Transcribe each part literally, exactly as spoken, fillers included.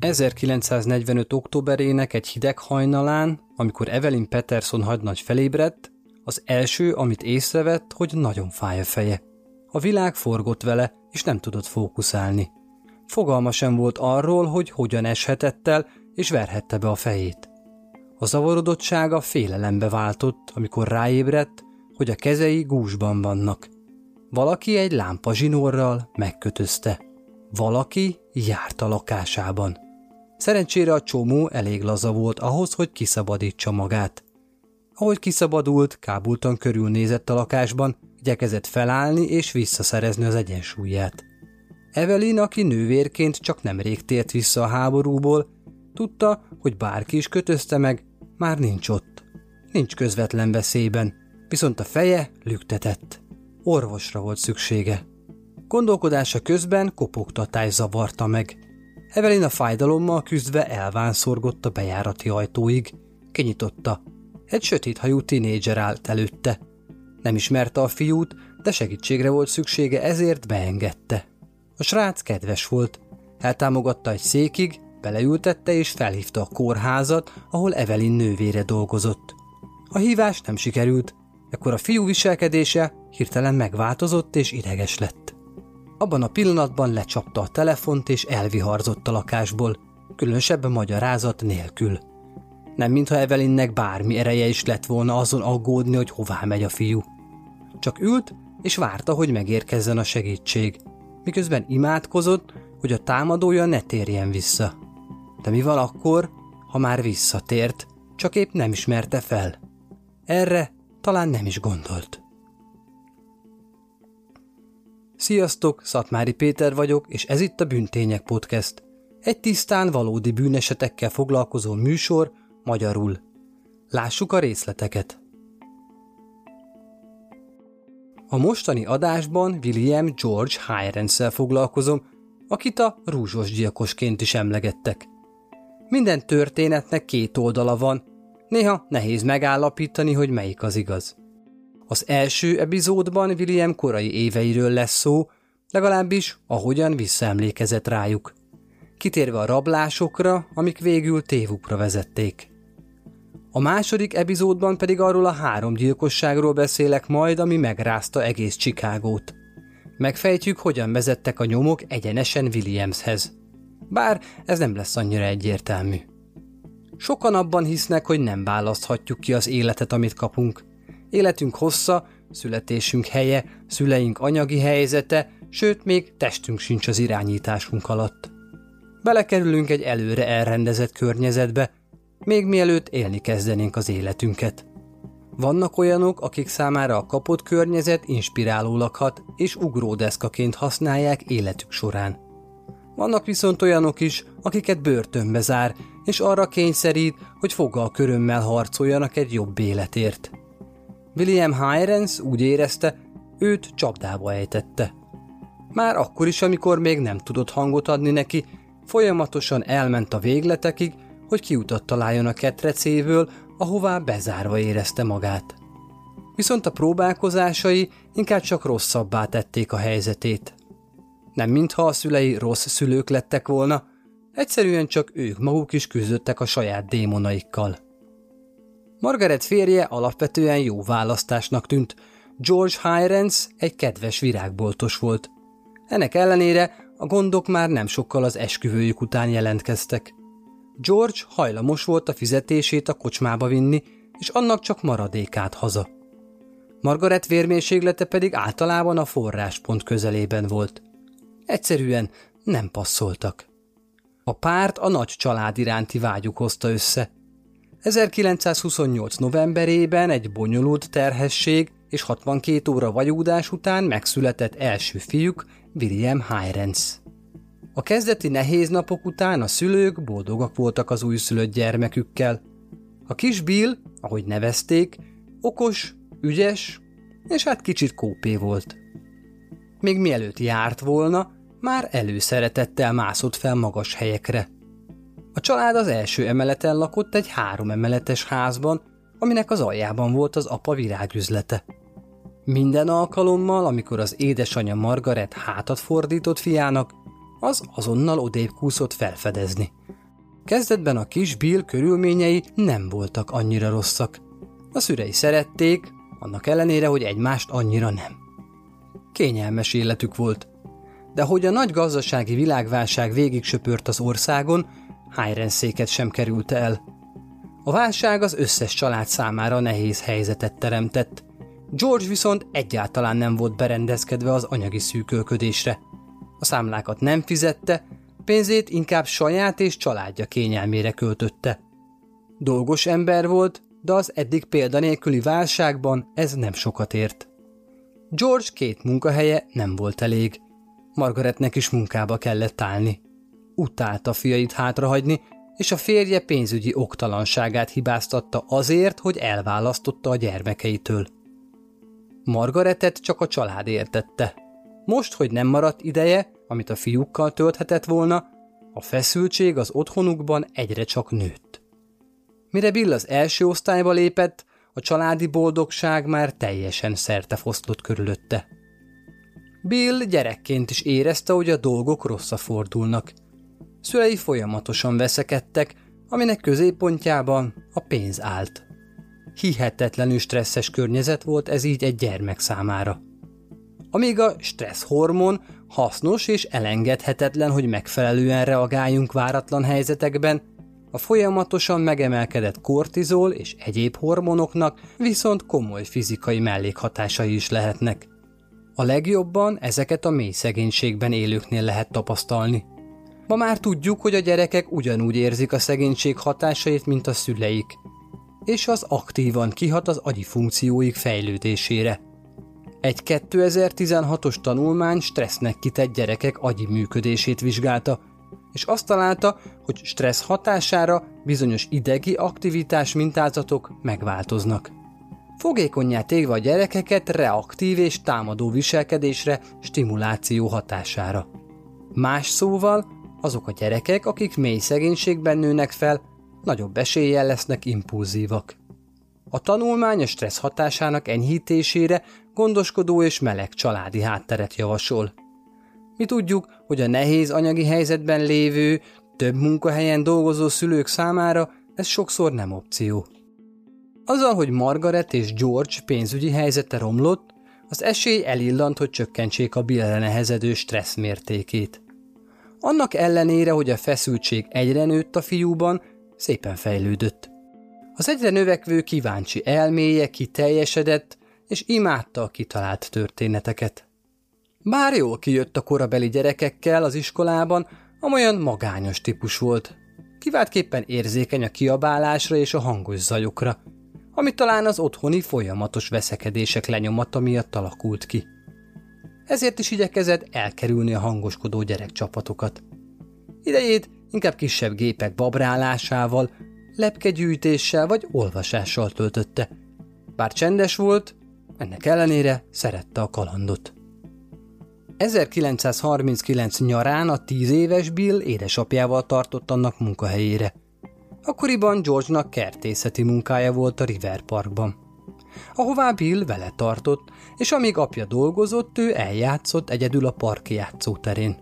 ezerkilencszáznegyvenöt. októberének egy hideg hajnalán, amikor Evelyn Peterson hadnagy felébredt, az első, amit észrevett, hogy nagyon fáj a feje. A világ forgott vele, és nem tudott fókuszálni. Fogalma sem volt arról, hogy hogyan eshetett el, és verhette be a fejét. A zavarodottsága félelembe váltott, amikor ráébredt, hogy a kezei gúzsban vannak. Valaki egy lámpa zsinórral megkötözte. Valaki járt a lakásában. Szerencsére a csomó elég laza volt ahhoz, hogy kiszabadítsa magát. Ahogy kiszabadult, kábultan körülnézett a lakásban, igyekezett felállni és visszaszerezni az egyensúlyát. Evelyn, aki nővérként csak nemrég tért vissza a háborúból, tudta, hogy bárki is kötözte meg, már nincs ott. Nincs közvetlen veszélyben, viszont a feje lüktetett. Orvosra volt szüksége. Gondolkodása közben kopogtatás zavarta meg. Evelyn a fájdalommal küzdve elvánszorgott a bejárati ajtóig. Kinyitotta. Egy sötéthajú tinédzser állt előtte. Nem ismerte a fiút, de segítségre volt szüksége, ezért beengedte. A srác kedves volt. Eltámogatta egy székig, beleültette és felhívta a kórházat, ahol Evelyn nővére dolgozott. A hívás nem sikerült, ekkor a fiú viselkedése hirtelen megváltozott és ideges lett. Abban a pillanatban lecsapta a telefont és elviharzott a lakásból, különösebb magyarázat nélkül. Nem mintha Evelynnek bármi ereje is lett volna azon aggódni, hogy hová megy a fiú. Csak ült és várta, hogy megérkezzen a segítség, miközben imádkozott, hogy a támadója ne térjen vissza. De mi van akkor, ha már visszatért, csak épp nem ismerte fel? Erre talán nem is gondolt. Sziasztok, Szatmári Péter vagyok, és ez itt a Bűntények Podcast. Egy tisztán valódi bűnesetekkel foglalkozó műsor, magyarul. Lássuk a részleteket. A mostani adásban William George Heirens-szel foglalkozom, akit a rúzsosgyilkosként is emlegettek. Minden történetnek két oldala van, néha nehéz megállapítani, hogy melyik az igaz. Az első epizódban William korai éveiről lesz szó, legalábbis ahogyan visszaemlékezett rájuk. Kitérve a rablásokra, amik végül tévútra vezették. A második epizódban pedig arról a három gyilkosságról beszélek majd, ami megrázta egész Chicagót. Megfejtjük, hogyan vezettek a nyomok egyenesen Williamshez. Bár ez nem lesz annyira egyértelmű. Sokan abban hisznek, hogy nem választhatjuk ki az életet, amit kapunk. Életünk hossza, születésünk helye, szüleink anyagi helyzete, sőt, még testünk sincs az irányításunk alatt. Belekerülünk egy előre elrendezett környezetbe, még mielőtt élni kezdenénk az életünket. Vannak olyanok, akik számára a kapott környezet inspiráló lakhat, és ugródeszkaként használják életük során. Vannak viszont olyanok is, akiket börtönbe zár, és arra kényszerít, hogy foggal körömmel harcoljanak egy jobb életért. William Heirens úgy érezte, őt csapdába ejtette. Már akkor is, amikor még nem tudott hangot adni neki, folyamatosan elment a végletekig, hogy kiutat találjon a ketrecéből, ahová bezárva érezte magát. Viszont a próbálkozásai inkább csak rosszabbá tették a helyzetét. Nem mintha a szülei rossz szülők lettek volna, egyszerűen csak ők maguk is küzdöttek a saját démonaikkal. Margaret férje alapvetően jó választásnak tűnt. George Heirens egy kedves virágboltos volt. Ennek ellenére a gondok már nem sokkal az esküvőjük után jelentkeztek. George hajlamos volt a fizetését a kocsmába vinni, és annak csak maradékát haza. Margaret vérmérséklete pedig általában a forráspont közelében volt. Egyszerűen nem passzoltak. A párt a nagy család iránti vágyuk hozta össze. ezerkilencszázhuszonnyolc. novemberében egy bonyolult terhesség és hatvankét óra vajúdás után megszületett első fiúk, William Heirens. A kezdeti nehéz napok után a szülők boldogak voltak az újszülött gyermekükkel. A kis Bill, ahogy nevezték, okos, ügyes, és hát kicsit kópé volt. Még mielőtt járt volna, már előszeretettel mászott fel magas helyekre. A család az első emeleten lakott egy három emeletes házban, aminek az aljában volt az apa virágüzlete. Minden alkalommal, amikor az édesanyja Margaret hátat fordított fiának, az azonnal odébb kúszott felfedezni. Kezdetben a kis Bill körülményei nem voltak annyira rosszak. A szülei szerették, annak ellenére, hogy egymást annyira nem. Kényelmes életük volt. De hogy a nagy gazdasági világválság végig söpört az országon, Heirenszéket sem kerülte el. A válság az összes család számára nehéz helyzetet teremtett. George viszont egyáltalán nem volt berendezkedve az anyagi szűkölködésre. A számlákat nem fizette, pénzét inkább saját és családja kényelmére költötte. Dolgos ember volt, de az eddig példanélküli válságban ez nem sokat ért. George két munkahelye nem volt elég. Margaretnek is munkába kellett állni. Utálta fiait hátrahagyni, és a férje pénzügyi oktalanságát hibáztatta azért, hogy elválasztotta a gyermekeitől. Margaretet csak a család értette. Most, hogy nem maradt ideje, amit a fiúkkal tölthetett volna, a feszültség az otthonukban egyre csak nőtt. Mire Bill az első osztályba lépett, a családi boldogság már teljesen szertefoszlott körülötte. Bill gyerekként is érezte, hogy a dolgok rosszra fordulnak. Szülei folyamatosan veszekedtek, aminek középpontjában a pénz állt. Hihetetlenül stresszes környezet volt ez így egy gyermek számára. Amíg a stresszhormon hasznos és elengedhetetlen, hogy megfelelően reagáljunk váratlan helyzetekben, a folyamatosan megemelkedett kortizol és egyéb hormonoknak viszont komoly fizikai mellékhatásai is lehetnek. A legjobban ezeket a mély szegénységben élőknél lehet tapasztalni. Ma már tudjuk, hogy a gyerekek ugyanúgy érzik a szegénység hatásait, mint a szüleik, és az aktívan kihat az agyi funkcióik fejlődésére. Egy kétezer-tizenhatos tanulmány stressznek kitett gyerekek agyi működését vizsgálta, és azt találta, hogy stressz hatására bizonyos idegi aktivitás mintázatok megváltoznak. Fogékonnyá téve a gyerekeket reaktív és támadó viselkedésre, stimuláció hatására. Más szóval, azok a gyerekek, akik mély szegénységben nőnek fel, nagyobb eséllyel lesznek impulzívak. A tanulmány a stressz hatásának enyhítésére gondoskodó és meleg családi hátteret javasol. Mi tudjuk, hogy a nehéz anyagi helyzetben lévő, több munkahelyen dolgozó szülők számára ez sokszor nem opció. Azzal, hogy Margaret és George pénzügyi helyzete romlott, az esély elillant, hogy csökkentsék a Billre nehezedő stressz mértékét. Annak ellenére, hogy a feszültség egyre nőtt a fiúban, szépen fejlődött. Az egyre növekvő kíváncsi elméje kiteljesedett, és imádta a kitalált történeteket. Bár jól kijött a korabeli gyerekekkel az iskolában, amolyan magányos típus volt. Kiváltképpen érzékeny a kiabálásra és a hangos zajokra, ami talán az otthoni folyamatos veszekedések lenyomata miatt alakult ki. Ezért is igyekezett elkerülni a hangoskodó gyerekcsapatokat. Idejét inkább kisebb gépek babrálásával, lepkegyűjtéssel vagy olvasással töltötte. Bár csendes volt, ennek ellenére szerette a kalandot. ezerkilencszázharminckilenc nyarán a tíz éves Bill édesapjával tartott annak munkahelyére. Akkoriban George-nak kertészeti munkája volt a River Parkban, ahová Bill vele tartott, és amíg apja dolgozott, ő eljátszott egyedül a parki játszóterén.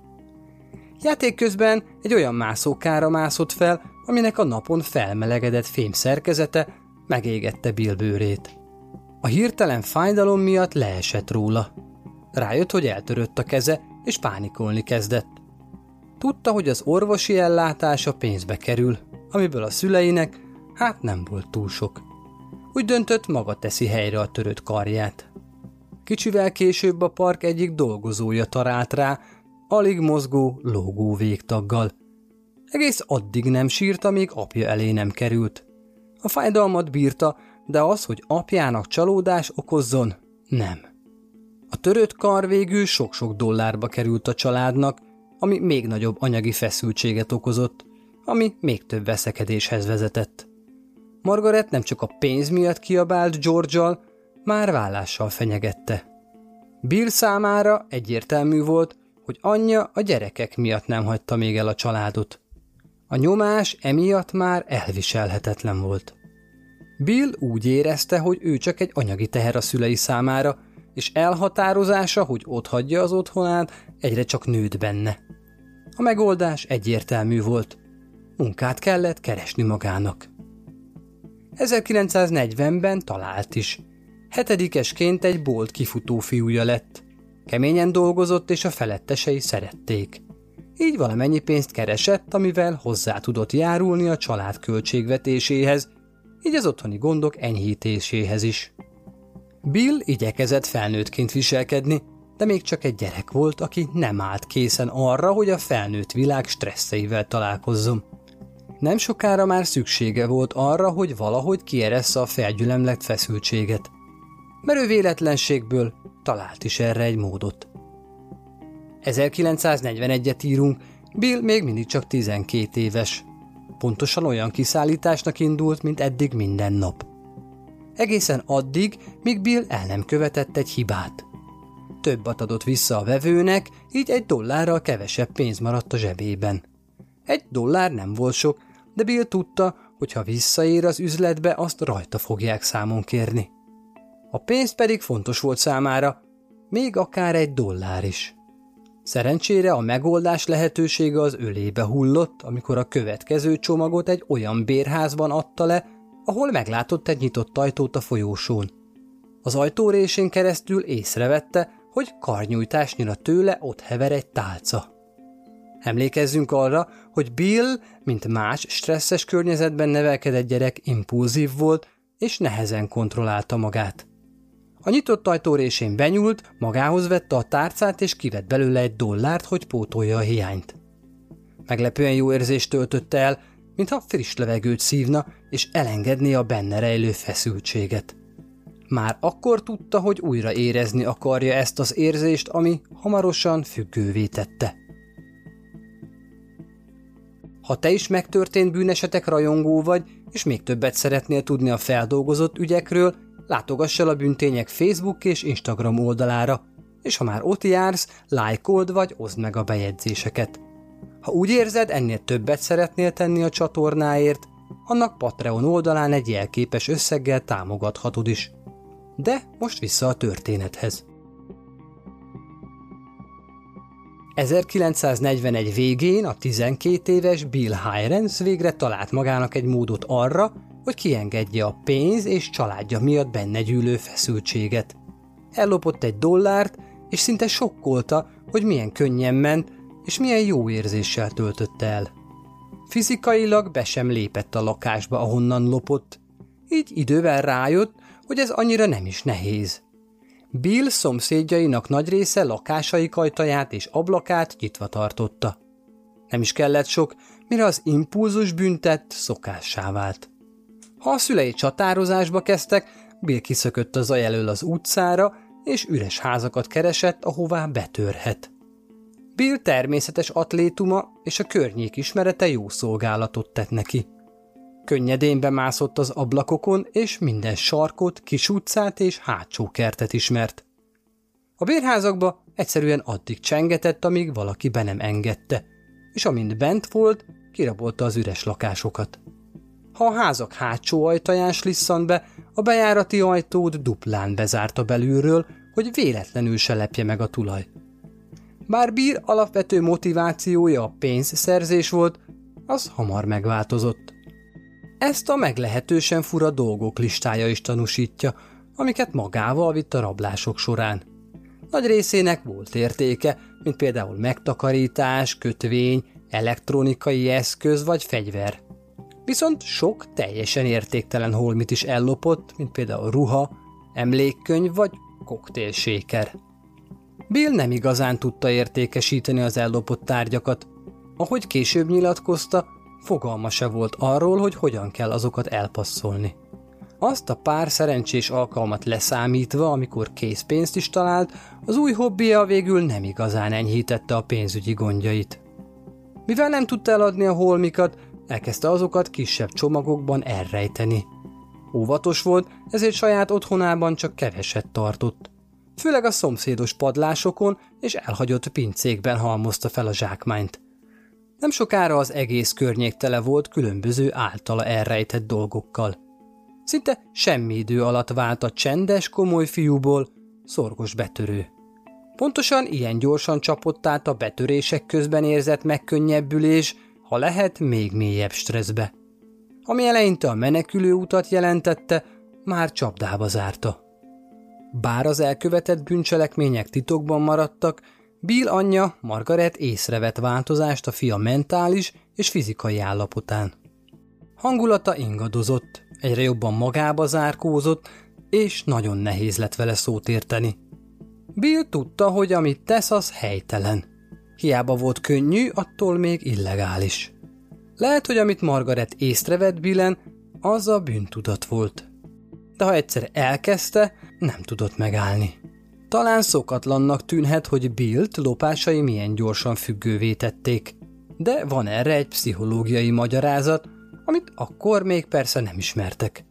Játék közben egy olyan mászókára mászott fel, aminek a napon felmelegedett fém szerkezete megégette Bill bőrét. A hirtelen fájdalom miatt leesett róla. Rájött, hogy eltörött a keze, és pánikolni kezdett. Tudta, hogy az orvosi ellátása pénzbe kerül, amiből a szüleinek hát nem volt túl sok. Úgy döntött, maga teszi helyre a törött karját. Kicsivel később a park egyik dolgozója talált rá, alig mozgó, lógó végtaggal. Egész addig nem sírt, amíg apja elé nem került. A fájdalmat bírta, de az, hogy apjának csalódás okozzon, nem. A törött kar végül sok-sok dollárba került a családnak, ami még nagyobb anyagi feszültséget okozott, ami még több veszekedéshez vezetett. Margaret nem csak a pénz miatt kiabált George-al, már vállással fenyegette. Bill számára egyértelmű volt, hogy anyja a gyerekek miatt nem hagyta még el a családot. A nyomás emiatt már elviselhetetlen volt. Bill úgy érezte, hogy ő csak egy anyagi teher a szülei számára, és elhatározása, hogy otthagyja az otthonát, egyre csak nőtt benne. A megoldás egyértelmű volt. Munkát kellett keresni magának. ezerkilencszáznegyvenben talált is. Hetedikesként egy bolt kifutó fiúja lett. Keményen dolgozott, és a felettesei szerették. Így valamennyi pénzt keresett, amivel hozzá tudott járulni a család költségvetéséhez, így az otthoni gondok enyhítéséhez is. Bill igyekezett felnőttként viselkedni, de még csak egy gyerek volt, aki nem állt készen arra, hogy a felnőtt világ stresszeivel találkozzon. Nem sokára már szüksége volt arra, hogy valahogy kieressze a felgyülemlett feszültséget. Merő véletlenségből talált is erre egy módot. ezerkilencszáznegyvenegyet írunk, Bill még mindig csak tizenkét éves. Pontosan olyan kiszállításnak indult, mint eddig minden nap. Egészen addig, míg Bill el nem követett egy hibát. Többet adott vissza a vevőnek, így egy dollárral kevesebb pénz maradt a zsebében. Egy dollár nem volt sok, de Bill tudta, hogy ha visszaér az üzletbe, azt rajta fogják számon kérni. A pénz pedig fontos volt számára, még akár egy dollár is. Szerencsére a megoldás lehetősége az ölébe hullott, amikor a következő csomagot egy olyan bérházban adta le, ahol meglátott egy nyitott ajtót a folyósón. Az ajtórésén keresztül észrevette, hogy karnyújtásnyira tőle ott hever egy tálca. Emlékezzünk arra, hogy Bill, mint más stresszes környezetben nevelkedett gyerek, impulzív volt, és nehezen kontrollálta magát. A nyitott ajtórésén benyúlt, magához vette a tárcát, és kivett belőle egy dollárt, hogy pótolja a hiányt. Meglepően jó érzést töltötte el, mintha friss levegőt szívna, és elengedné a benne rejlő feszültséget. Már akkor tudta, hogy újra érezni akarja ezt az érzést, ami hamarosan függővé tette. Ha te is megtörtént bűnesetek rajongó vagy, és még többet szeretnél tudni a feldolgozott ügyekről, látogass el a Bűntények Facebook és Instagram oldalára, és ha már ott jársz, lájkold vagy oszd meg a bejegyzéseket. Ha úgy érzed, ennél többet szeretnél tenni a csatornáért, annak Patreon oldalán egy jelképes összeggel támogathatod is. De most vissza a történethez. ezerkilencszáznegyvenegy végén a tizenkét éves Bill Heirens végre talált magának egy módot arra, hogy kiengedje a pénz és családja miatt benne gyűlő feszültséget. Ellopott egy dollárt, és szinte sokkolta, hogy milyen könnyen ment, és milyen jó érzéssel töltötte el. Fizikailag be sem lépett a lakásba, ahonnan lopott, így idővel rájött, hogy ez annyira nem is nehéz. Bill szomszédjainak nagy része lakásaik ajtaját és ablakát nyitva tartotta. Nem is kellett sok, mire az impulzus bűntett szokássá vált. Ha a szülei csatározásba kezdtek, Bill kiszökött az aj elől az utcára, és üres házakat keresett, ahová betörhet. Bill természetes atlétuma és a környék ismerete jó szolgálatot tett neki. Könnyedén bemászott az ablakokon, és minden sarkot, kis utcát és hátsó kertet ismert. A bérházakba egyszerűen addig csengetett, amíg valaki be nem engedte, és amint bent volt, kirabolta az üres lakásokat. Ha a házak hátsó ajtaján slisszant be, a bejárati ajtót duplán bezárta belülről, hogy véletlenül se lepje meg a tulaj. Bár Bill alapvető motivációja a pénzszerzés volt, az hamar megváltozott. Ezt a meglehetősen fura dolgok listája is tanúsítja, amiket magával vitt a rablások során. Nagy részének volt értéke, mint például megtakarítás, kötvény, elektronikai eszköz vagy fegyver. Viszont sok teljesen értéktelen holmit is ellopott, mint például ruha, emlékkönyv vagy koktélséker. Bill nem igazán tudta értékesíteni az ellopott tárgyakat. Ahogy később nyilatkozta, fogalma se volt arról, hogy hogyan kell azokat elpasszolni. Azt a pár szerencsés alkalmat leszámítva, amikor készpénzt is talált, az új hobbija végül nem igazán enyhítette a pénzügyi gondjait. Mivel nem tudta eladni a holmikat, elkezdte azokat kisebb csomagokban elrejteni. Óvatos volt, ezért saját otthonában csak keveset tartott. Főleg a szomszédos padlásokon és elhagyott pincékben halmozta fel a zsákmányt. Nem sokára az egész környék tele volt különböző általa elrejtett dolgokkal. Szinte semmi idő alatt vált a csendes, komoly fiúból szorgos betörő. Pontosan ilyen gyorsan csapott át a betörések közben érzett megkönnyebbülés, ha lehet még mélyebb stresszbe. Ami eleinte a menekülő utat jelentette, már csapdába zárta. Bár az elkövetett bűncselekmények titokban maradtak, Bill anyja, Margaret észrevett változást a fia mentális és fizikai állapotán. Hangulata ingadozott, egyre jobban magába zárkózott, és nagyon nehéz lett vele szót érteni. Bill tudta, hogy amit tesz, az helytelen. Hiába volt könnyű, attól még illegális. Lehet, hogy amit Margaret észrevett Billen, az a bűntudat volt. De ha egyszer elkezdte, nem tudott megállni. Talán szokatlannak tűnhet, hogy Billt lopásai milyen gyorsan függővé tették, de van erre egy pszichológiai magyarázat, amit akkor még persze nem ismertek.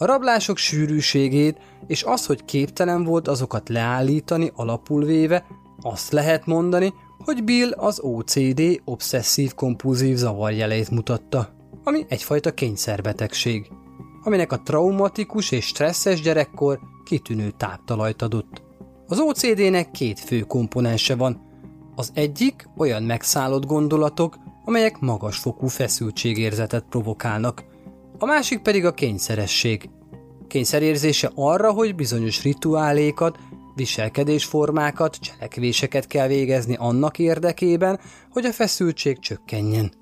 A rablások sűrűségét és az, hogy képtelen volt azokat leállítani alapul véve, azt lehet mondani, hogy Bill az ó cé dé obszesszív-kompulzív zavarjeleit mutatta, ami egyfajta kényszerbetegség, aminek a traumatikus és stresszes gyerekkor kitűnő táptalajt adott. Az ó cé dének két fő komponense van. Az egyik olyan megszállott gondolatok, amelyek magasfokú feszültségérzetet provokálnak. A másik pedig a kényszeresség. Kényszerérzése arra, hogy bizonyos rituálékat, viselkedésformákat, cselekvéseket kell végezni annak érdekében, hogy a feszültség csökkenjen.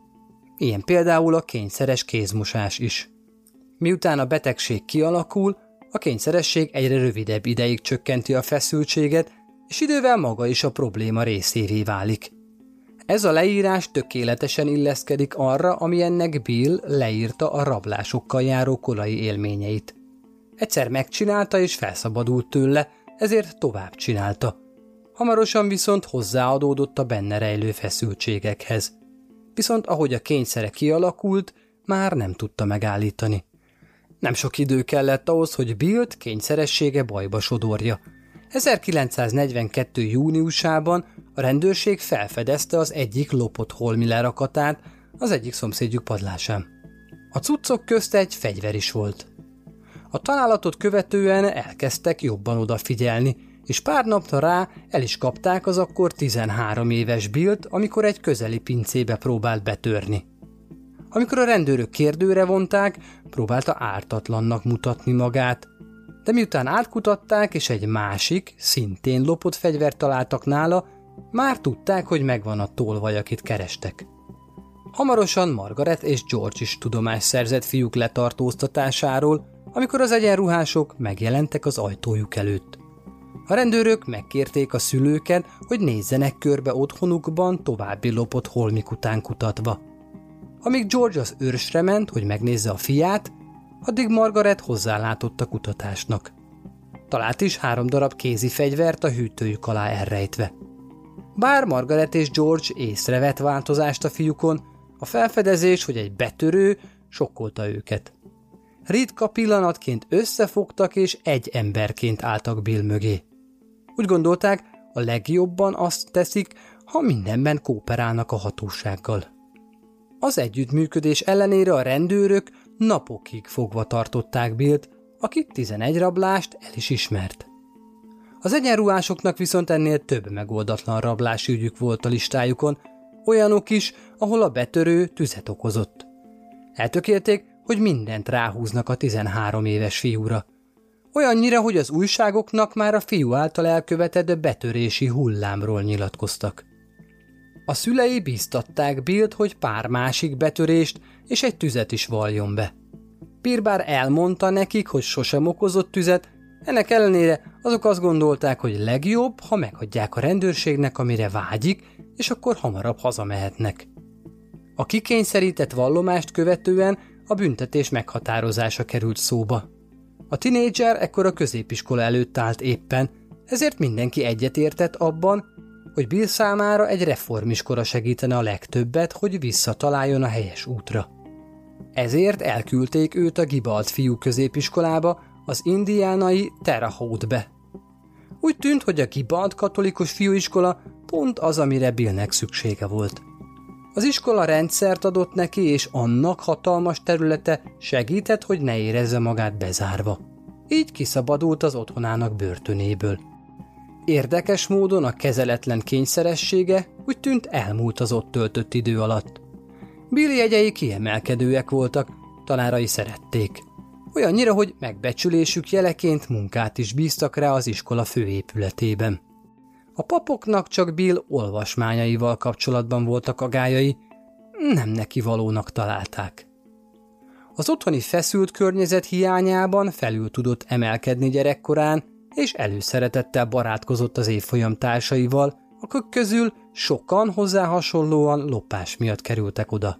Ilyen például a kényszeres kézmosás is. Miután a betegség kialakul, a kényszeresség egyre rövidebb ideig csökkenti a feszültséget, és idővel maga is a probléma részévé válik. Ez a leírás tökéletesen illeszkedik arra, amilyennek Bill leírta a rablásokkal járó korai élményeit. Egyszer megcsinálta és felszabadult tőle, ezért tovább csinálta. Hamarosan viszont hozzáadódott a benne rejlő feszültségekhez. Viszont ahogy a kényszere kialakult, már nem tudta megállítani. Nem sok idő kellett ahhoz, hogy Billt kényszeressége bajba sodorja. ezerkilencszáznegyvenkettő. júniusában a rendőrség felfedezte az egyik lopott holmi lerakatát az egyik szomszédjuk padlásán. A cuccok közt egy fegyver is volt. A találatot követően elkezdtek jobban odafigyelni, és pár napra rá el is kapták az akkor tizenhárom éves Billt, amikor egy közeli pincébe próbált betörni. Amikor a rendőrök kérdőre vonták, próbálta ártatlannak mutatni magát, de miután átkutatták és egy másik, szintén lopott fegyvert találtak nála, már tudták, hogy megvan a tolvaj, akit kerestek. Hamarosan Margaret és George is tudomást szerzett fiúk letartóztatásáról, amikor az egyenruhások megjelentek az ajtójuk előtt. A rendőrök megkérték a szülőket, hogy nézzenek körbe otthonukban további lopott holmik után kutatva. Amíg George az őrsre ment, hogy megnézze a fiát, addig Margaret hozzálátott a kutatásnak. Talált is három darab kézi fegyvert a hűtőjük alá elrejtve. Bár Margaret és George észrevett változást a fiúkon, a felfedezés, hogy egy betörő, sokkolta őket. Ritka pillanatként összefogtak és egy emberként álltak Bill mögé. Úgy gondolták, a legjobban azt teszik, ha mindenben kooperálnak a hatósággal. Az együttműködés ellenére a rendőrök napokig fogva tartották Billt, aki tizenegy rablást el is ismert. Az egyenruhásoknak viszont ennél több megoldatlan rablási ügyük volt a listájukon, olyanok is, ahol a betörő tüzet okozott. Eltökélték, hogy mindent ráhúznak a tizenhárom éves fiúra. Olyannyira, hogy az újságoknak már a fiú által elkövetett betörési hullámról nyilatkoztak. A szülei bíztatták Billt, hogy pár másik betörést és egy tüzet is valljon be. Bill bár elmondta nekik, hogy sosem okozott tüzet, ennek ellenére azok azt gondolták, hogy legjobb, ha meghagyják a rendőrségnek, amire vágyik, és akkor hamarabb hazamehetnek. A kikényszerített vallomást követően a büntetés meghatározása került szóba. A tinédzser ekkor a középiskola előtt állt éppen, ezért mindenki egyetértett abban, hogy Bill számára egy reformiskora segítene a legtöbbet, hogy visszataláljon a helyes útra. Ezért elküldték őt a Gibault fiú középiskolába, az indiánai Terre Haute-be. Úgy tűnt, hogy a Gibault katolikus fiúiskola pont az, amire Billnek szüksége volt. Az iskola rendszert adott neki, és annak hatalmas területe segített, hogy ne érezze magát bezárva. Így kiszabadult az otthonának börtönéből. Érdekes módon a kezeletlen kényszeressége úgy tűnt elmúlt az ott töltött idő alatt. Bill jegyei kiemelkedőek voltak, tanárai szerették. Olyannyira, hogy megbecsülésük jeleként munkát is bíztak rá az iskola főépületében. A papoknak csak Bill olvasmányaival kapcsolatban voltak agályai, nem neki valónak találták. Az otthoni feszült környezet hiányában felül tudott emelkedni gyerekkorán, és előszeretettel barátkozott az évfolyam társaival, akik közül sokan hozzá hasonlóan lopás miatt kerültek oda.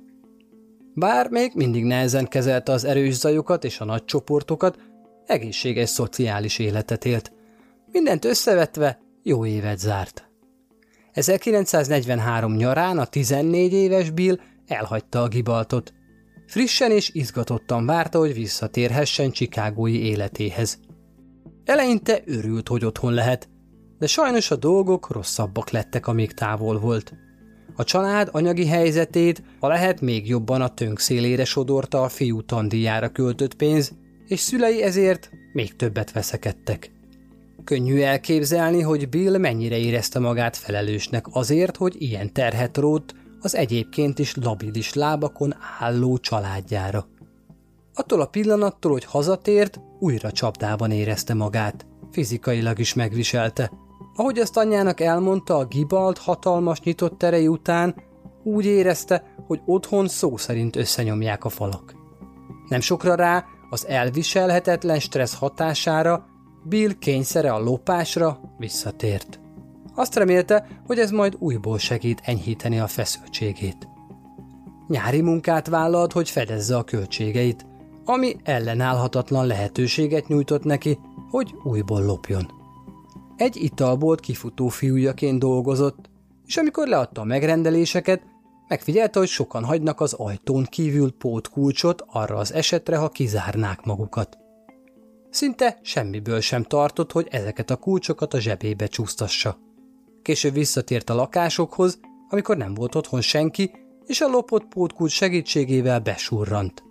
Bár még mindig nehezen kezelte az erős zajokat és a nagy csoportokat, egészséges szociális életet élt. Mindent összevetve jó évet zárt. ezerkilencszáznegyvenhárom nyarán a tizennégy éves Bill elhagyta a Gibaultot. Frissen és izgatottan várta, hogy visszatérhessen chicagói életéhez. Eleinte örült, hogy otthon lehet, de sajnos a dolgok rosszabbak lettek, amíg távol volt. A család anyagi helyzetét, ha lehet, még jobban a tönk szélére sodorta a fiú tandíjára költött pénz, és szülei ezért még többet veszekedtek. Könnyű elképzelni, hogy Bill mennyire érezte magát felelősnek azért, hogy ilyen terhet rótt az egyébként is labilis lábakon álló családjára. Attól a pillanattól, hogy hazatért, újra csapdában érezte magát. Fizikailag is megviselte. Ahogy azt anyjának elmondta, a Gibault hatalmas nyitott terei után úgy érezte, hogy otthon szó szerint összenyomják a falak. Nem sokra rá, az elviselhetetlen stressz hatására Bill kényszere a lopásra visszatért. Azt remélte, hogy ez majd újból segít enyhíteni a feszültségét. Nyári munkát vállalt, hogy fedezze a költségeit, ami ellenállhatatlan lehetőséget nyújtott neki, hogy újból lopjon. Egy italbolt kifutó fiújaként dolgozott, és amikor leadta a megrendeléseket, megfigyelte, hogy sokan hagynak az ajtón kívül pótkulcsot arra az esetre, ha kizárnák magukat. Szinte semmiből sem tartott, hogy ezeket a kulcsokat a zsebébe csúsztassa. Később visszatért a lakásokhoz, amikor nem volt otthon senki, és a lopott pótkulcs segítségével besurrant.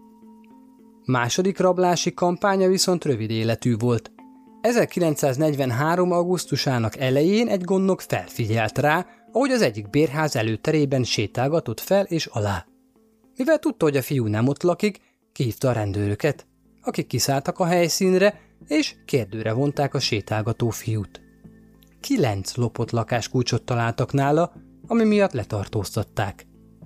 Második rablási kampánya viszont rövid életű volt. ezerkilencszáznegyvenhárom. augusztusának elején egy gondnok felfigyelt rá, ahogy az egyik bérház előterében sétálgatott fel és alá. Mivel tudta, hogy a fiú nem ott lakik, kihívta a rendőröket, akik kiszálltak a helyszínre, és kérdőre vonták a sétálgató fiút. Kilenc lopott lakáskulcsot találtak nála, ami miatt letartóztatták.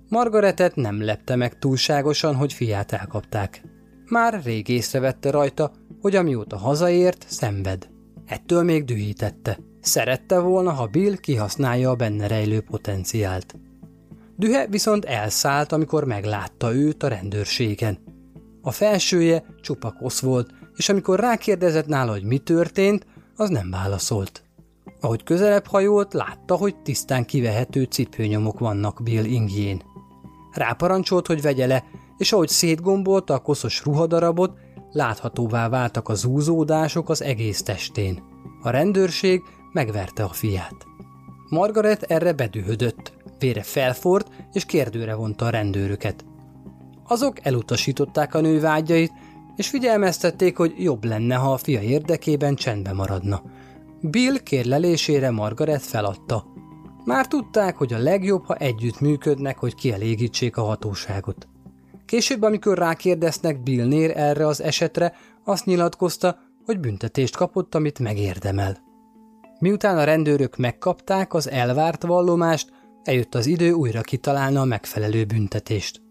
Margaretet nem lepte meg túlságosan, hogy fiát elkapták. Már rég észrevette rajta, hogy amióta hazaért, szenved. Ettől még dühítette. Szerette volna, ha Bill kihasználja a benne rejlő potenciált. Dühe viszont elszállt, amikor meglátta őt a rendőrségen. A felsője csupa kosz volt, és amikor rákérdezett nála, hogy mi történt, az nem válaszolt. Ahogy közelebb hajolt, látta, hogy tisztán kivehető cipőnyomok vannak Bill ingjén. Ráparancsolt, hogy vegye le, és ahogy szétgombolta a koszos ruhadarabot, láthatóvá váltak a zúzódások az egész testén. A rendőrség megverte a fiát. Margaret erre bedühödött, vére felforrt, és kérdőre vonta a rendőröket. Azok elutasították a nő vágyait, és figyelmeztették, hogy jobb lenne, ha a fia érdekében csendben maradna. Bill kérlelésére Margaret feladta. Már tudták, hogy a legjobb, ha együtt működnek, hogy kielégítsék a hatóságot. Később, amikor rákérdeznek Billnél erre az esetre, azt nyilatkozta, hogy büntetést kapott, amit megérdemel. Miután a rendőrök megkapták az elvárt vallomást, eljött az idő újra kitalálna a megfelelő büntetést.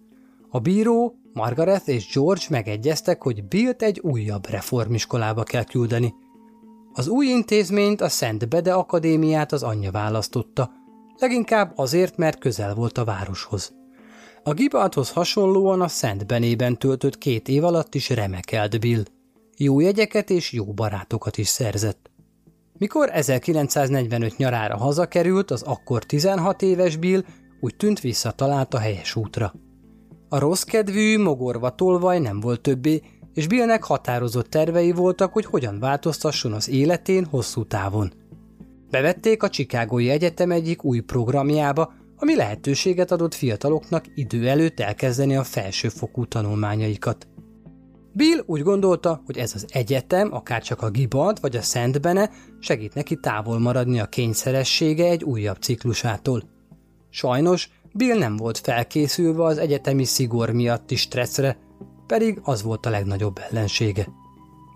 A bíró, Margaret és George megegyeztek, hogy Billt egy újabb reformiskolába kell küldeni. Az új intézményt, a Szent Bede Akadémiát az anyja választotta, leginkább azért, mert közel volt a városhoz. A Gibaulthoz hasonlóan a Szent Benében töltött két év alatt is remekelt Bill. Jó jegyeket és jó barátokat is szerzett. Mikor ezerkilencszáznegyvenöt nyarára hazakerült, az akkor tizenhat éves Bill úgy tűnt visszatalált a helyes útra. A rossz kedvű, mogorva tolvaj nem volt többé, és Billnek határozott tervei voltak, hogy hogyan változtasson az életén hosszú távon. Bevették a Chicagói Egyetem egyik új programjába, ami lehetőséget adott fiataloknak idő előtt elkezdeni a felsőfokú tanulmányaikat. Bill úgy gondolta, hogy ez az egyetem, akárcsak a Gibault vagy a Szent Bene segít neki távol maradni a kényszeressége egy újabb ciklusától. Sajnos Bill nem volt felkészülve az egyetemi szigor miatti stresszre, pedig az volt a legnagyobb ellensége.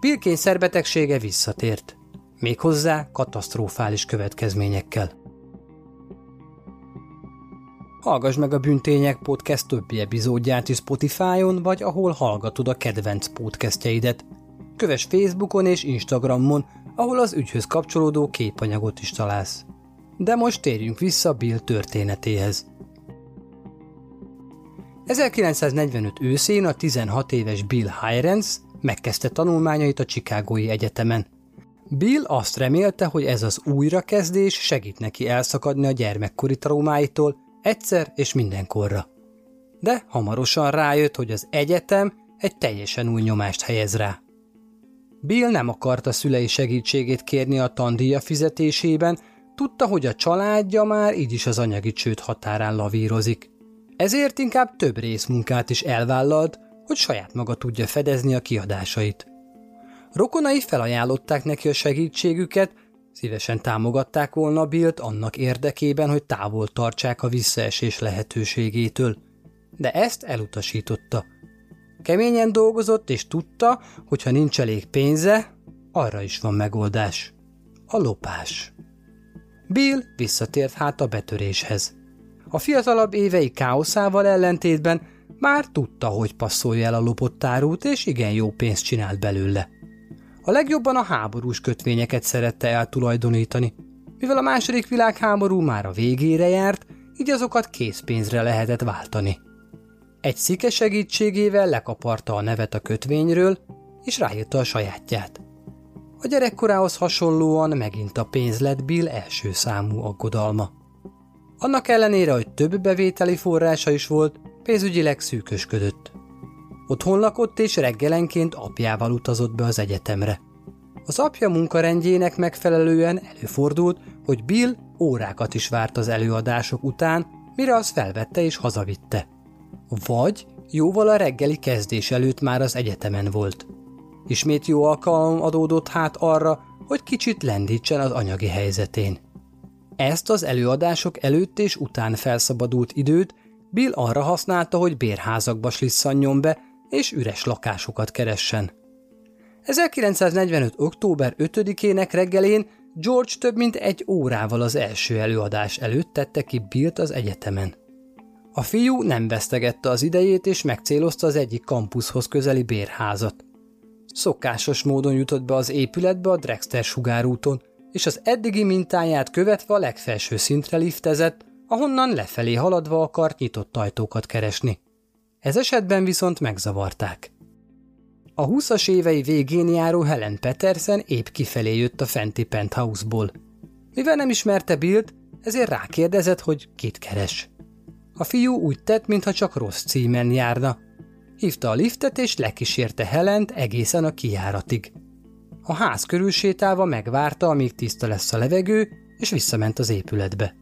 Bill kényszerbetegsége visszatért, méghozzá katasztrofális következményekkel. Hallgass meg a Bűntények Podcast többi epizódját is Spotify-on, vagy ahol hallgatod a kedvenc podcastjeidet. Kövess Facebookon és Instagramon, ahol az ügyhöz kapcsolódó képanyagot is találsz. De most térjünk vissza Bill történetéhez. ezerkilencszáznegyvenöt őszén a tizenhat éves Bill Heirens megkezdte tanulmányait a Chicagói Egyetemen. Bill azt remélte, hogy ez az újrakezdés segít neki elszakadni a gyermekkori traumáitól egyszer és mindenkorra. De hamarosan rájött, hogy az egyetem egy teljesen új nyomást helyez rá. Bill nem akarta szülei segítségét kérni a tandíja fizetésében, tudta, hogy a családja már így is az anyagi csőd határán lavírozik. Ezért inkább több részmunkát is elvállalt, hogy saját maga tudja fedezni a kiadásait. Rokonai felajánlották neki a segítségüket, szívesen támogatták volna Billt annak érdekében, hogy távol tartsák a visszaesés lehetőségétől, de ezt elutasította. Keményen dolgozott és tudta, hogy ha nincs elég pénze, arra is van megoldás. A lopás. Bill visszatért hát a betöréshez. A fiatalabb évei káoszával ellentétben már tudta, hogy passzolja el a lopott árut, és igen jó pénzt csinált belőle. A legjobban a háborús kötvényeket szerette eltulajdonítani. Mivel a második világháború már a végére járt, így azokat készpénzre lehetett váltani. Egy szike segítségével lekaparta a nevet a kötvényről, és ráírta a sajátját. A gyerekkorához hasonlóan megint a pénz lett Bill első számú aggodalma. Annak ellenére, hogy több bevételi forrása is volt, pénzügyileg szűkösködött. Otthon lakott és reggelenként apjával utazott be az egyetemre. Az apja munkarendjének megfelelően előfordult, hogy Bill órákat is várt az előadások után, mire az felvette és hazavitte. Vagy jóval a reggeli kezdés előtt már az egyetemen volt. Ismét jó alkalom adódott hát arra, hogy kicsit lendítsen az anyagi helyzetén. Ezt az előadások előtt és után felszabadult időt Bill arra használta, hogy bérházakba slisszanjon be, és üres lakásokat keressen. ezerkilencszáznegyvenöt. október ötödikének reggelén George több mint egy órával az első előadás előtt tette ki Billt az egyetemen. A fiú nem vesztegette az idejét, és megcélozta az egyik kampuszhoz közeli bérházat. Szokásos módon jutott be az épületbe a Drexter sugárúton, és az eddigi mintáját követve a legfelső szintre liftezett, ahonnan lefelé haladva akart nyitott ajtókat keresni. Ez esetben viszont megzavarták. A húszas évei végén járó Helen Peterson épp kifelé jött a fenti penthouse-ból. Mivel nem ismerte Billt, ezért rákérdezett, hogy kit keres. A fiú úgy tett, mintha csak rossz címen járna. Hívta a liftet és lekísérte Helent egészen a kijáratig. A ház körül sétálva megvárta, amíg tiszta lesz a levegő, és visszament az épületbe.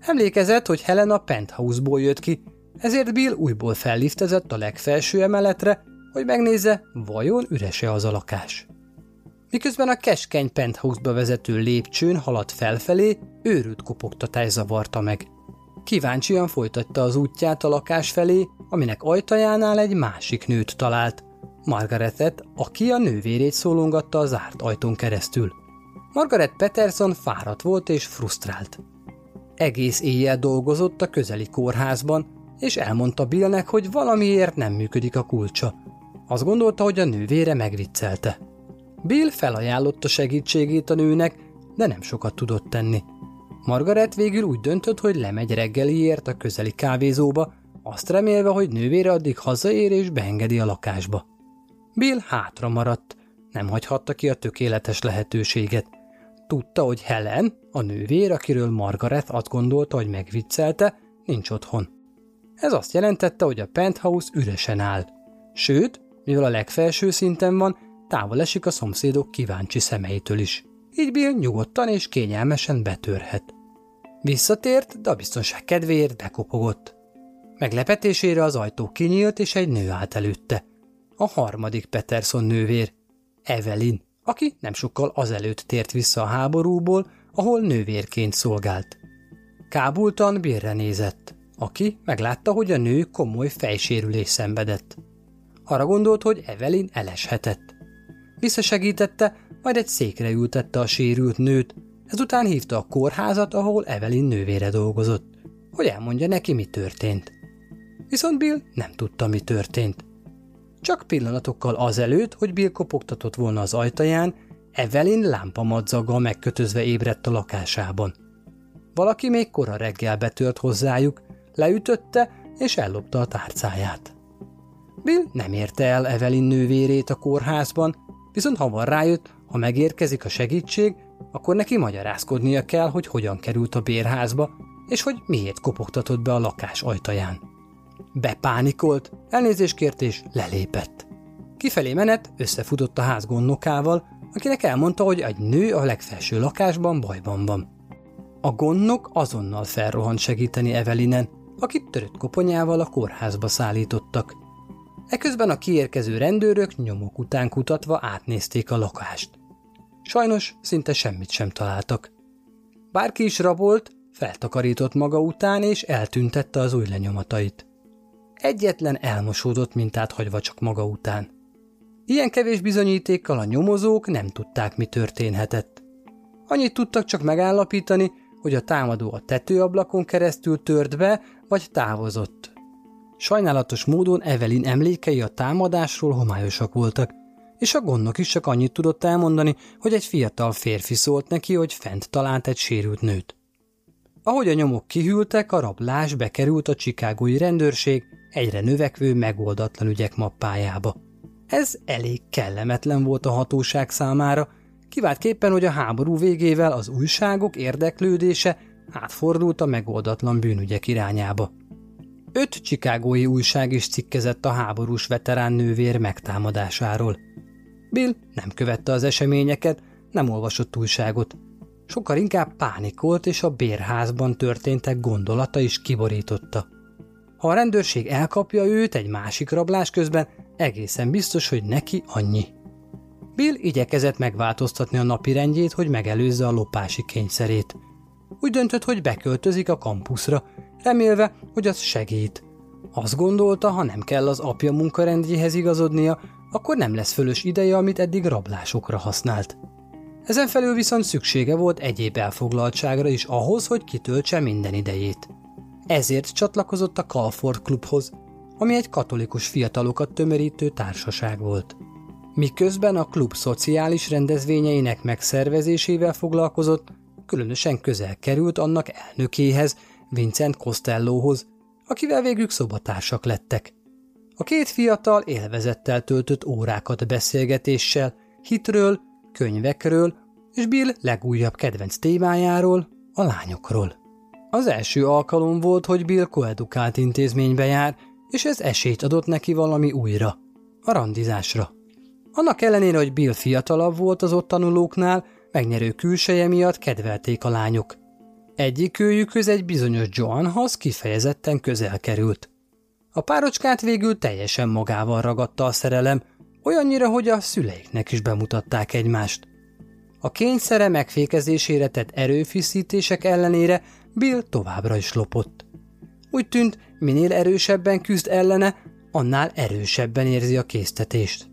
Emlékezett, hogy Helen a penthouse-ból jött ki, ezért Bill újból felliftezett a legfelső emeletre, hogy megnézze, vajon ürese az a lakás. Miközben a keskeny penthouse-ba vezető lépcsőn haladt felfelé, őrült kopogtatás zavarta meg. Kíváncsian folytatta az útját a lakás felé, aminek ajtajánál egy másik nőt talált, Margaretet, aki a nővérét szólongatta a zárt ajtón keresztül. Margaret Peterson fáradt volt és frusztrált. Egész éjjel dolgozott a közeli kórházban, és elmondta Billnek, hogy valamiért nem működik a kulcsa. Azt gondolta, hogy a nővére megviccelte. Bill felajánlotta segítségét a nőnek, de nem sokat tudott tenni. Margaret végül úgy döntött, hogy lemegy reggeliért a közeli kávézóba, azt remélve, hogy nővére addig hazaér és beengedi a lakásba. Bill hátra maradt, nem hagyhatta ki a tökéletes lehetőséget. Tudta, hogy Helen, a nővér, akiről Margaret azt gondolta, hogy megviccelte, nincs otthon. Ez azt jelentette, hogy a penthouse üresen áll. Sőt, mivel a legfelső szinten van, távol esik a szomszédok kíváncsi szemeitől is. Így Bill nyugodtan és kényelmesen betörhet. Visszatért, de a biztonság kedvéért bekopogott. Meglepetésére az ajtó kinyílt, és egy nő állt előtte. a harmadik Peterson nővér, Evelyn, aki nem sokkal azelőtt tért vissza a háborúból, ahol nővérként szolgált. Kábultan Bérre nézett, aki meglátta, hogy a nő komoly fejsérülés szenvedett. Arra gondolt, hogy Evelyn eleshetett. Visszasegítette, majd egy székre ültette a sérült nőt, ezután hívta a kórházat, ahol Evelyn nővére dolgozott, hogy elmondja neki, mi történt. Viszont Bill nem tudta, mi történt. Csak pillanatokkal azelőtt, hogy Bill kopogtatott volna az ajtaján, Evelyn lámpamadzaga megkötözve ébredt a lakásában. Valaki még kora reggel betört hozzájuk, leütötte és ellopta a tárcáját. Bill nem érte el Evelyn nővérét a kórházban, viszont hamar rájött, ha megérkezik a segítség, akkor neki magyarázkodnia kell, hogy hogyan került a bérházba, és hogy miért kopogtatott be a lakás ajtaján. Bepánikolt, elnézést kért és lelépett. Kifelé menet összefutott a ház gondnokával, akinek elmondta, hogy egy nő a legfelső lakásban bajban van. A gondnok azonnal felrohant segíteni Evelynen, akit törött koponyával a kórházba szállítottak. Eközben a kiérkező rendőrök nyomok után kutatva átnézték a lakást. Sajnos szinte semmit sem találtak. Bárki is rabolt, feltakarított maga után és eltüntette az új lenyomatait. Egyetlen elmosódott mintát hagyva csak maga után. Ilyen kevés bizonyítékkal a nyomozók nem tudták, mi történhetett. Annyit tudtak csak megállapítani, hogy a támadó a tetőablakon keresztül tört be, vagy távozott. Sajnálatos módon Evelyn emlékei a támadásról homályosak voltak, és a gondnok is csak annyit tudott elmondani, hogy egy fiatal férfi szólt neki, hogy fent talált egy sérült nőt. Ahogy a nyomok kihűltek, a rablás bekerült a chicagói rendőrség egyre növekvő megoldatlan ügyek mappájába. Ez elég kellemetlen volt a hatóság számára, kiváltképpen, hogy a háború végével az újságok érdeklődése átfordult a megoldatlan bűnügyek irányába. Öt chicagói újság is cikkezett a háborús veterán nővér megtámadásáról. Bill nem követte az eseményeket, nem olvasott újságot. Sokkal inkább pánikolt, és a bérházban történtek gondolata is kiborította. Ha a rendőrség elkapja őt egy másik rablás közben, egészen biztos, hogy neki annyi. Bill igyekezett megváltoztatni a napirendjét, hogy megelőzze a lopási kényszerét. Úgy döntött, hogy beköltözik a kampuszra, remélve, hogy az segít. Azt gondolta, ha nem kell az apja munkarendjéhez igazodnia, akkor nem lesz fölös ideje, amit eddig rablásokra használt. Ezen felül viszont szüksége volt egyéb elfoglaltságra is ahhoz, hogy kitöltse minden idejét. Ezért csatlakozott a Calvert klubhoz, ami egy katolikus fiatalokat tömörítő társaság volt. Miközben a klub szociális rendezvényeinek megszervezésével foglalkozott, különösen közel került annak elnökéhez, Vincent Costellohoz, akivel végül szobatársak lettek. A két fiatal élvezettel töltött órákat beszélgetéssel, hitről, könyvekről és Bill legújabb kedvenc témájáról, a lányokról. Az első alkalom volt, hogy Bill koedukált intézménybe jár, és ez esélyt adott neki valami újra, a randizásra. Annak ellenére, hogy Bill fiatalabb volt az ott tanulóknál, megnyerő külseje miatt kedvelték a lányok. Egyikőjükhöz egy bizonyos Joan Haas kifejezetten közel került. A párocskát végül teljesen magával ragadta a szerelem, olyannyira, hogy a szüleiknek is bemutatták egymást. A kényszere megfékezésére tett erőfeszítések ellenére Bill továbbra is lopott. Úgy tűnt, minél erősebben küzd ellene, annál erősebben érzi a késztetést.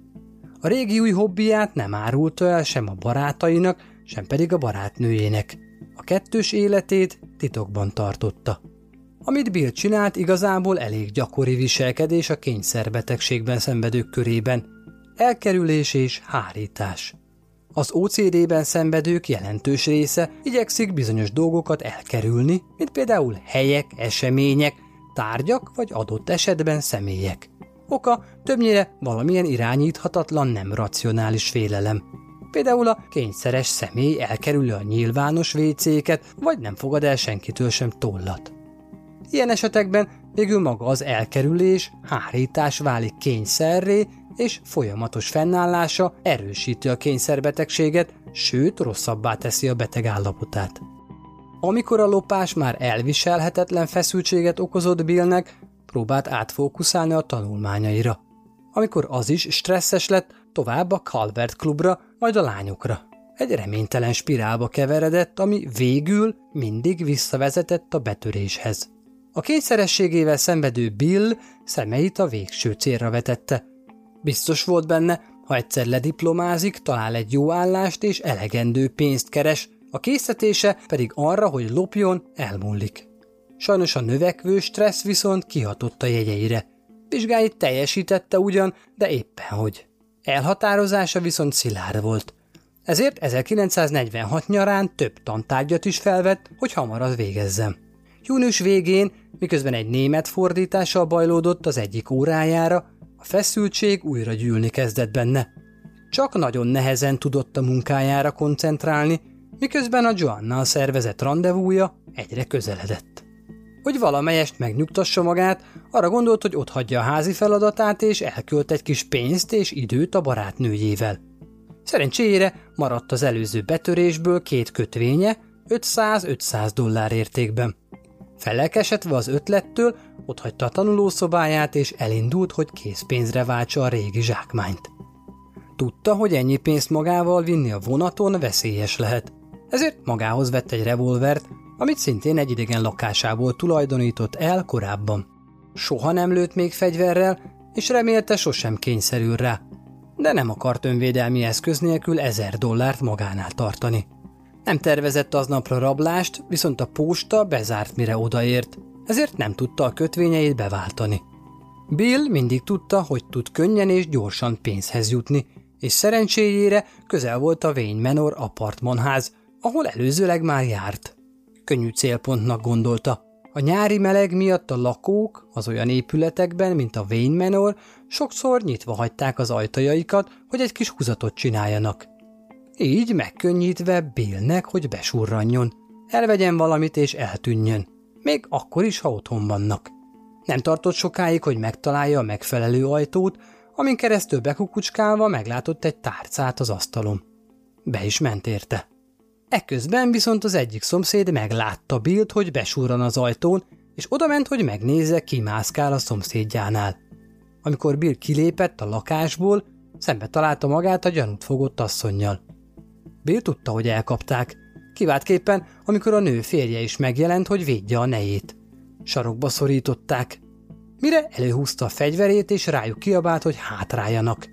A régi új hobbiját nem árulta el sem a barátainak, sem pedig a barátnőjének. A kettős életét titokban tartotta. Amit Bill csinált, igazából elég gyakori viselkedés a kényszerbetegségben szenvedők körében. Elkerülés és hárítás. Az ó cé dé-ben szenvedők jelentős része igyekszik bizonyos dolgokat elkerülni, mint például helyek, események, tárgyak vagy adott esetben személyek. Oka többnyire valamilyen irányíthatatlan, nem racionális félelem. Például a kényszeres személy elkerüli a nyilvános vécéket, vagy nem fogad el senkitől sem tollat. Ilyen esetekben végül maga az elkerülés, hárítás válik kényszerré, és folyamatos fennállása erősíti a kényszerbetegséget, sőt rosszabbá teszi a beteg állapotát. Amikor a lopás már elviselhetetlen feszültséget okozott Billnek, próbált átfókuszálni a tanulmányaira. amikor az is stresszes lett, tovább a Calvert klubra, majd a lányokra. Egy reménytelen spirálba keveredett, ami végül mindig visszavezetett a betöréshez. A kényszerességével szenvedő Bill szemeit a végső célra vetette. Biztos volt benne, ha egyszer lediplomázik, talál egy jó állást és elegendő pénzt keres, a késztetése pedig arra, hogy lopjon, elmúlik. Sajnos a növekvő stressz viszont kihatott a jegyeire. Vizsgáit teljesítette ugyan, de éppenhogy. Elhatározása viszont szilárd volt. Ezért ezerkilencszáznegyvenhat nyarán több tantárgyat is felvett, hogy hamar az végezzem. Június végén, miközben egy német fordítással bajlódott az egyik órájára, a feszültség újra gyűlni kezdett benne. Csak nagyon nehezen tudott a munkájára koncentrálni, miközben a Joannal szervezett randevúja egyre közeledett. Hogy valamelyest megnyugtassa magát, arra gondolt, hogy otthagyja a házi feladatát és elkölt egy kis pénzt és időt a barátnőjével. Szerencsére maradt az előző betörésből két kötvénye ötszáz-ötszáz dollár értékben. Fellelkesedve az ötlettől otthagyta a tanulószobáját és elindult, hogy készpénzre váltsa a régi zsákmányt. Tudta, hogy ennyi pénzt magával vinni a vonaton veszélyes lehet, ezért magához vett egy revolvert, amit szintén egy idegen lakásából tulajdonított el korábban. Soha nem lőtt még fegyverrel, és remélte sosem kényszerül rá, de nem akart önvédelmi eszköz nélkül ezer dollárt magánál tartani. Nem tervezett aznapra rablást, viszont a posta bezárt, mire odaért, ezért nem tudta a kötvényeit beváltani. Bill mindig tudta, hogy tud könnyen és gyorsan pénzhez jutni, és szerencséjére közel volt a Wayne Manor apartmanház, ahol előzőleg már járt. Könnyű célpontnak gondolta. A nyári meleg miatt a lakók az olyan épületekben, mint a Wayne Manor, sokszor nyitva hagyták az ajtajaikat, hogy egy kis húzatot csináljanak. Így megkönnyítve Billnek, hogy besurranjon, elvegyen valamit és eltűnjön, még akkor is, ha otthon vannak. Nem tartott sokáig, hogy megtalálja a megfelelő ajtót, amin keresztül bekukucskálva meglátott egy tárcát az asztalon. Be is ment érte. Ekközben viszont az egyik szomszéd meglátta Billt, hogy besúrran az ajtón, és odament, hogy megnézze, ki mászkál a szomszédjánál. Amikor Bill kilépett a lakásból, szembe találta magát a gyanút fogott asszonnyal. Bill tudta, hogy elkapták, kiváltképpen, amikor a nő férje is megjelent, hogy védje a nejét. Sarokba szorították, mire előhúzta a fegyverét és rájuk kiabált, hogy hátráljanak.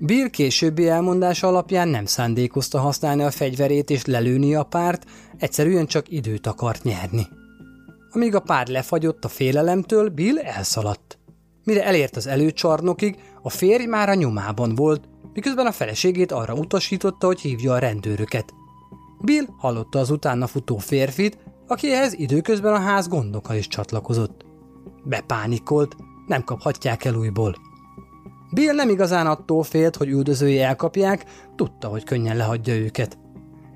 Bill későbbi elmondása alapján nem szándékozta használni a fegyverét és lelőni a párt, egyszerűen csak időt akart nyerni. Amíg a pár lefagyott a félelemtől, Bill elszaladt. Mire elért az előcsarnokig, a férj már a nyomában volt, miközben a feleségét arra utasította, hogy hívja a rendőröket. Bill hallotta az utána futó férfit, aki ehhez időközben a ház gondnoka is csatlakozott. Bepánikolt, nem kaphatják el újból. Bill nem igazán attól félt, hogy üldözői elkapják, tudta, hogy könnyen lehagyja őket.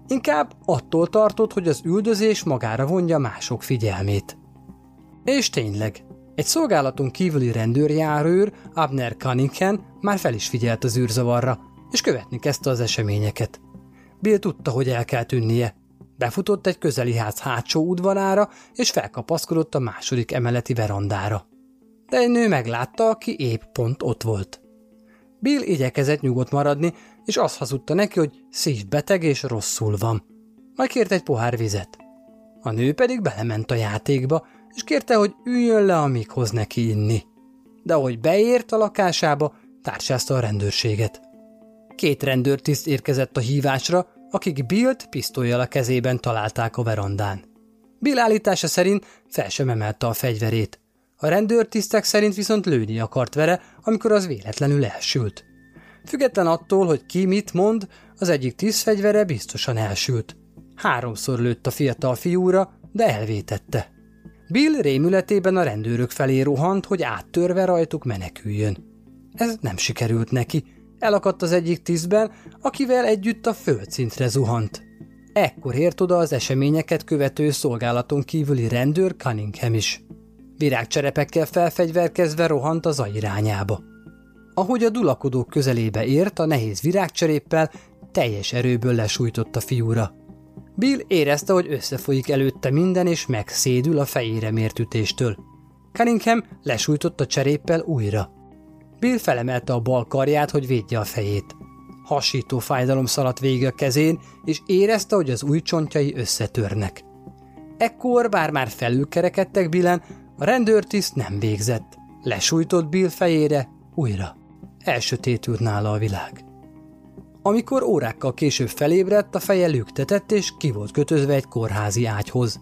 Inkább attól tartott, hogy az üldözés magára vonja mások figyelmét. És tényleg, egy szolgálaton kívüli rendőrjárőr, Abner Cunningham már fel is figyelt az űrzavarra, és követni kezdte az eseményeket. Bill tudta, hogy el kell tűnnie. Befutott egy közeli ház hátsó udvarára, és felkapaszkodott a második emeleti verandára. De egy nő meglátta, aki épp pont ott volt. Bill igyekezett nyugodt maradni, és azt hazudta neki, hogy szívbeteg és rosszul van. Majd kért egy pohár vizet. A nő pedig belement a játékba, és kérte, hogy üljön le, amíg hoz neki inni. De ahogy beért a lakásába, társázta a rendőrséget. Két rendőrtiszt érkezett a hívásra, akik Billt pisztollyal a kezében találták a verandán. Bill állítása szerint fel sem emelte a fegyverét. A rendőrtisztek szerint viszont lőni akart vele, amikor az véletlenül elsült. Független attól, hogy ki mit mond, az egyik tiszt fegyvere biztosan elsült. Háromszor lőtt a fiatal fiúra, de elvétette. Bill rémületében a rendőrök felé rohant, hogy áttörve rajtuk meneküljön. Ez nem sikerült neki. Elakadt az egyik tisztben, akivel együtt a földszintre zuhant. Ekkor ért oda az eseményeket követő szolgálaton kívüli rendőr Cunningham is. Virágcserepekkel felfegyverkezve rohant az a irányába. Ahogy a dulakodók közelébe ért, a nehéz virágcseréppel teljes erőből lesújtott a fiúra. Bill érezte, hogy összefolyik előtte minden és megszédül a fejére mért ütéstől. Cunningham lesújtott a cseréppel újra. Bill felemelte a bal karját, hogy védje a fejét. Hasító fájdalom szaladt végig a kezén, és érezte, hogy az új csontjai összetörnek. Ekkor, bár már felülkerekedtek Billen, a rendőrtiszt nem végzett. Lesújtott Bill fejére, újra. Elsötétült nála a világ. Amikor órákkal később felébredt, a feje lüktetett, és ki volt kötözve egy kórházi ágyhoz.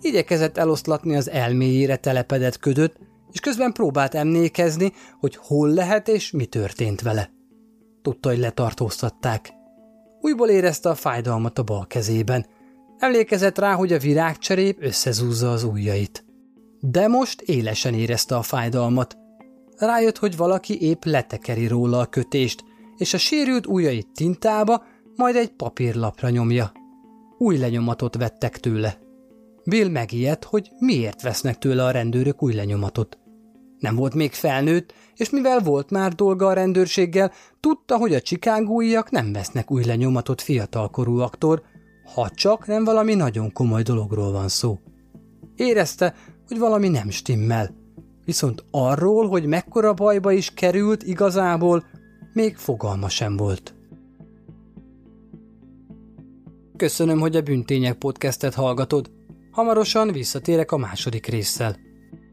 Igyekezett eloszlatni az elméjére telepedett ködöt, és közben próbált emlékezni, hogy hol lehet és mi történt vele. Tudta, hogy letartóztatták. Újból érezte a fájdalmat a bal kezében. Emlékezett rá, hogy a virágcserép összezúzza az ujjait. De most élesen érezte a fájdalmat. Rájött, hogy valaki épp letekeri róla a kötést, és a sérült ujjait tintába, majd egy papírlapra nyomja. Új lenyomatot vettek tőle. Bill megijedt, hogy miért vesznek tőle a rendőrök új lenyomatot. Nem volt még felnőtt, és mivel volt már dolga a rendőrséggel, tudta, hogy a chicagóiak nem vesznek új lenyomatot fiatalkorúaktól, ha csak nem valami nagyon komoly dologról van szó. Érezte, hogy valami nem stimmel, viszont arról, hogy mekkora bajba is került igazából, még fogalma sem volt. Köszönöm, hogy a Bűntények Podcastet hallgatod. Hamarosan visszatérek a második résszel.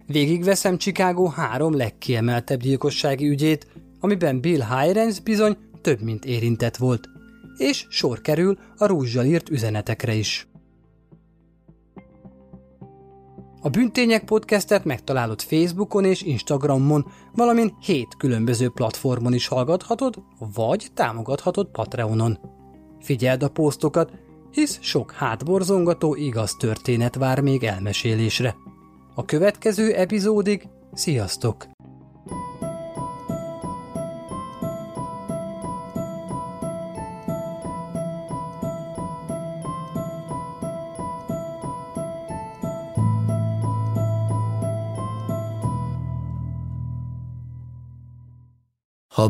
Végigveszem Chicago három legkiemeltebb gyilkossági ügyét, amiben Bill Heirens bizony több mint érintett volt, és sor kerül a rúzsal írt üzenetekre is. A Bűntények Podcastet megtalálod Facebookon és Instagramon, valamint hét különböző platformon is hallgathatod, vagy támogathatod Patreonon. Figyeld a posztokat, hisz sok hátborzongató igaz történet vár még elmesélésre. A következő epizódig sziasztok! Ha